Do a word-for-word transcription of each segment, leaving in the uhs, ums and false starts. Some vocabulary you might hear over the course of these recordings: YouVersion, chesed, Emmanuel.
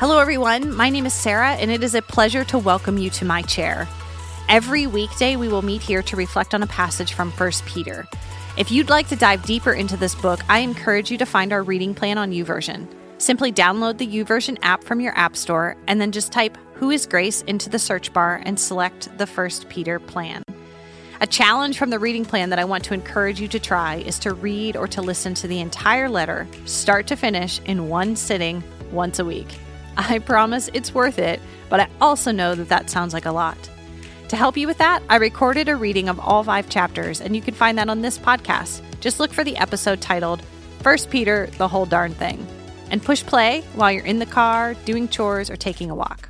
Hello, everyone. My name is Sarah, and it is a pleasure to welcome you to my chair. Every weekday, we will meet here to reflect on a passage from First Peter. If you'd like to dive deeper into this book, I encourage you to find our reading plan on YouVersion. Simply download the YouVersion app from your app store, and then just type "Who is Grace" into the search bar and select the First Peter plan. A challenge from the reading plan that I want to encourage you to try is to read or to listen to the entire letter, start to finish, in one sitting, once a week. I promise it's worth it, but I also know that that sounds like a lot. To help you with that, I recorded a reading of all five chapters, and you can find that on this podcast. Just look for the episode titled, First Peter, the Whole Darn Thing, and push play while you're in the car, doing chores, or taking a walk.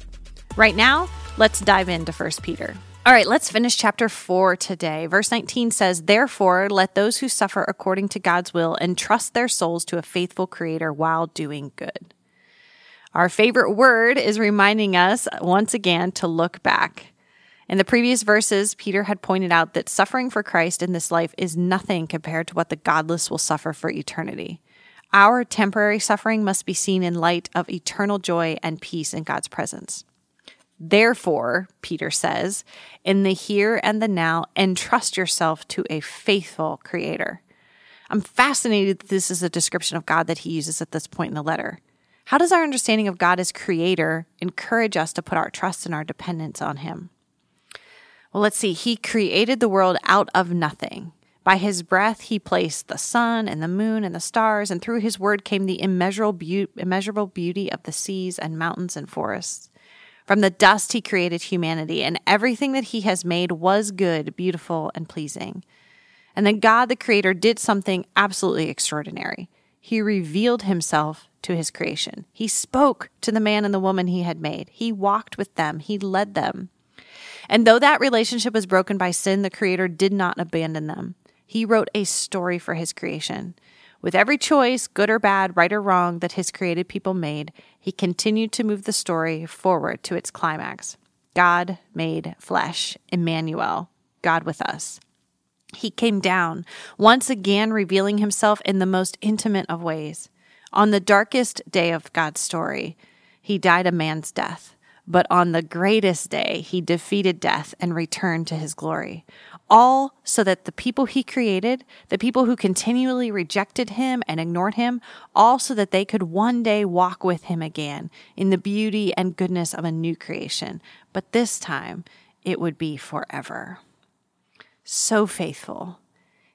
Right now, let's dive into First Peter. All right, let's finish chapter four today. Verse nineteen says, "Therefore, let those who suffer according to God's will entrust their souls to a faithful Creator while doing good." Our favorite word is reminding us once again to look back. In the previous verses, Peter had pointed out that suffering for Christ in this life is nothing compared to what the godless will suffer for eternity. Our temporary suffering must be seen in light of eternal joy and peace in God's presence. Therefore, Peter says, in the here and the now, entrust yourself to a faithful Creator. I'm fascinated that this is a description of God that he uses at this point in the letter. How does our understanding of God as Creator encourage us to put our trust and our dependence on him? Well, let's see. He created the world out of nothing. By his breath, he placed the sun and the moon and the stars, and through his word came the immeasurable beauty of the seas and mountains and forests. From the dust, he created humanity, and everything that he has made was good, beautiful, and pleasing. And then God, the Creator, did something absolutely extraordinary. He revealed himself to his creation. He spoke to the man and the woman he had made. He walked with them. He led them. And though that relationship was broken by sin, the Creator did not abandon them. He wrote a story for his creation. With every choice, good or bad, right or wrong, that his created people made, he continued to move the story forward to its climax. God made flesh, Emmanuel, God with us. He came down, once again revealing himself in the most intimate of ways. On the darkest day of God's story, he died a man's death. But on the greatest day, he defeated death and returned to his glory, all so that the people he created, the people who continually rejected him and ignored him, all so that they could one day walk with him again in the beauty and goodness of a new creation. But this time, it would be forever. So faithful.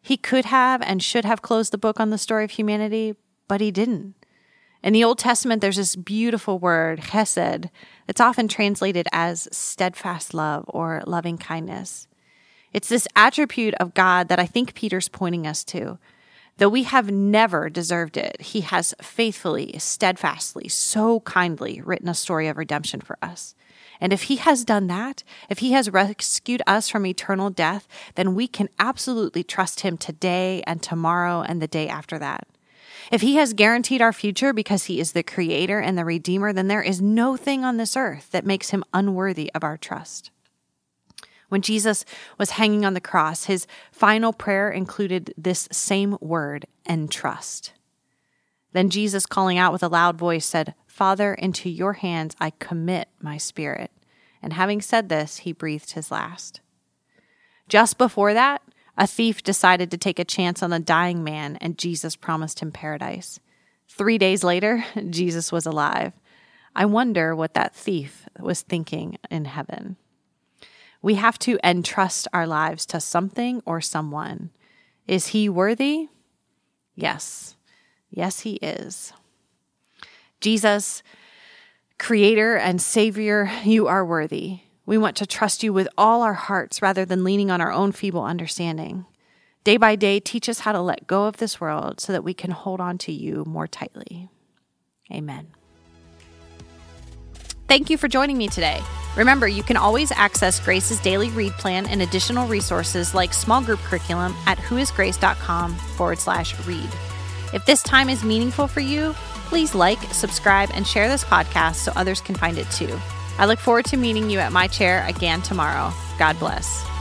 He could have and should have closed the book on the story of humanity, but he didn't. In the Old Testament, there's this beautiful word, chesed, that's often translated as steadfast love or loving kindness. It's this attribute of God that I think Peter's pointing us to. Though we have never deserved it, he has faithfully, steadfastly, so kindly written a story of redemption for us. And if he has done that, if he has rescued us from eternal death, then we can absolutely trust him today and tomorrow and the day after that. If he has guaranteed our future because he is the Creator and the Redeemer, then there is no thing on this earth that makes him unworthy of our trust. When Jesus was hanging on the cross, his final prayer included this same word, entrust. Then Jesus, calling out with a loud voice, said, "Father, into your hands I commit my spirit." And having said this, he breathed his last. Just before that, a thief decided to take a chance on a dying man, and Jesus promised him paradise. Three days later, Jesus was alive. I wonder what that thief was thinking in heaven. We have to entrust our lives to something or someone. Is he worthy? Yes. Yes, he is. Jesus, Creator and Savior, you are worthy. We want to trust you with all our hearts rather than leaning on our own feeble understanding. Day by day, teach us how to let go of this world so that we can hold on to you more tightly. Amen. Thank you for joining me today. Remember, you can always access Grace's daily read plan and additional resources like small group curriculum at whoisgrace.com forward slash read. If this time is meaningful for you, please like, subscribe, and share this podcast so others can find it too. I look forward to meeting you at my chair again tomorrow. God bless.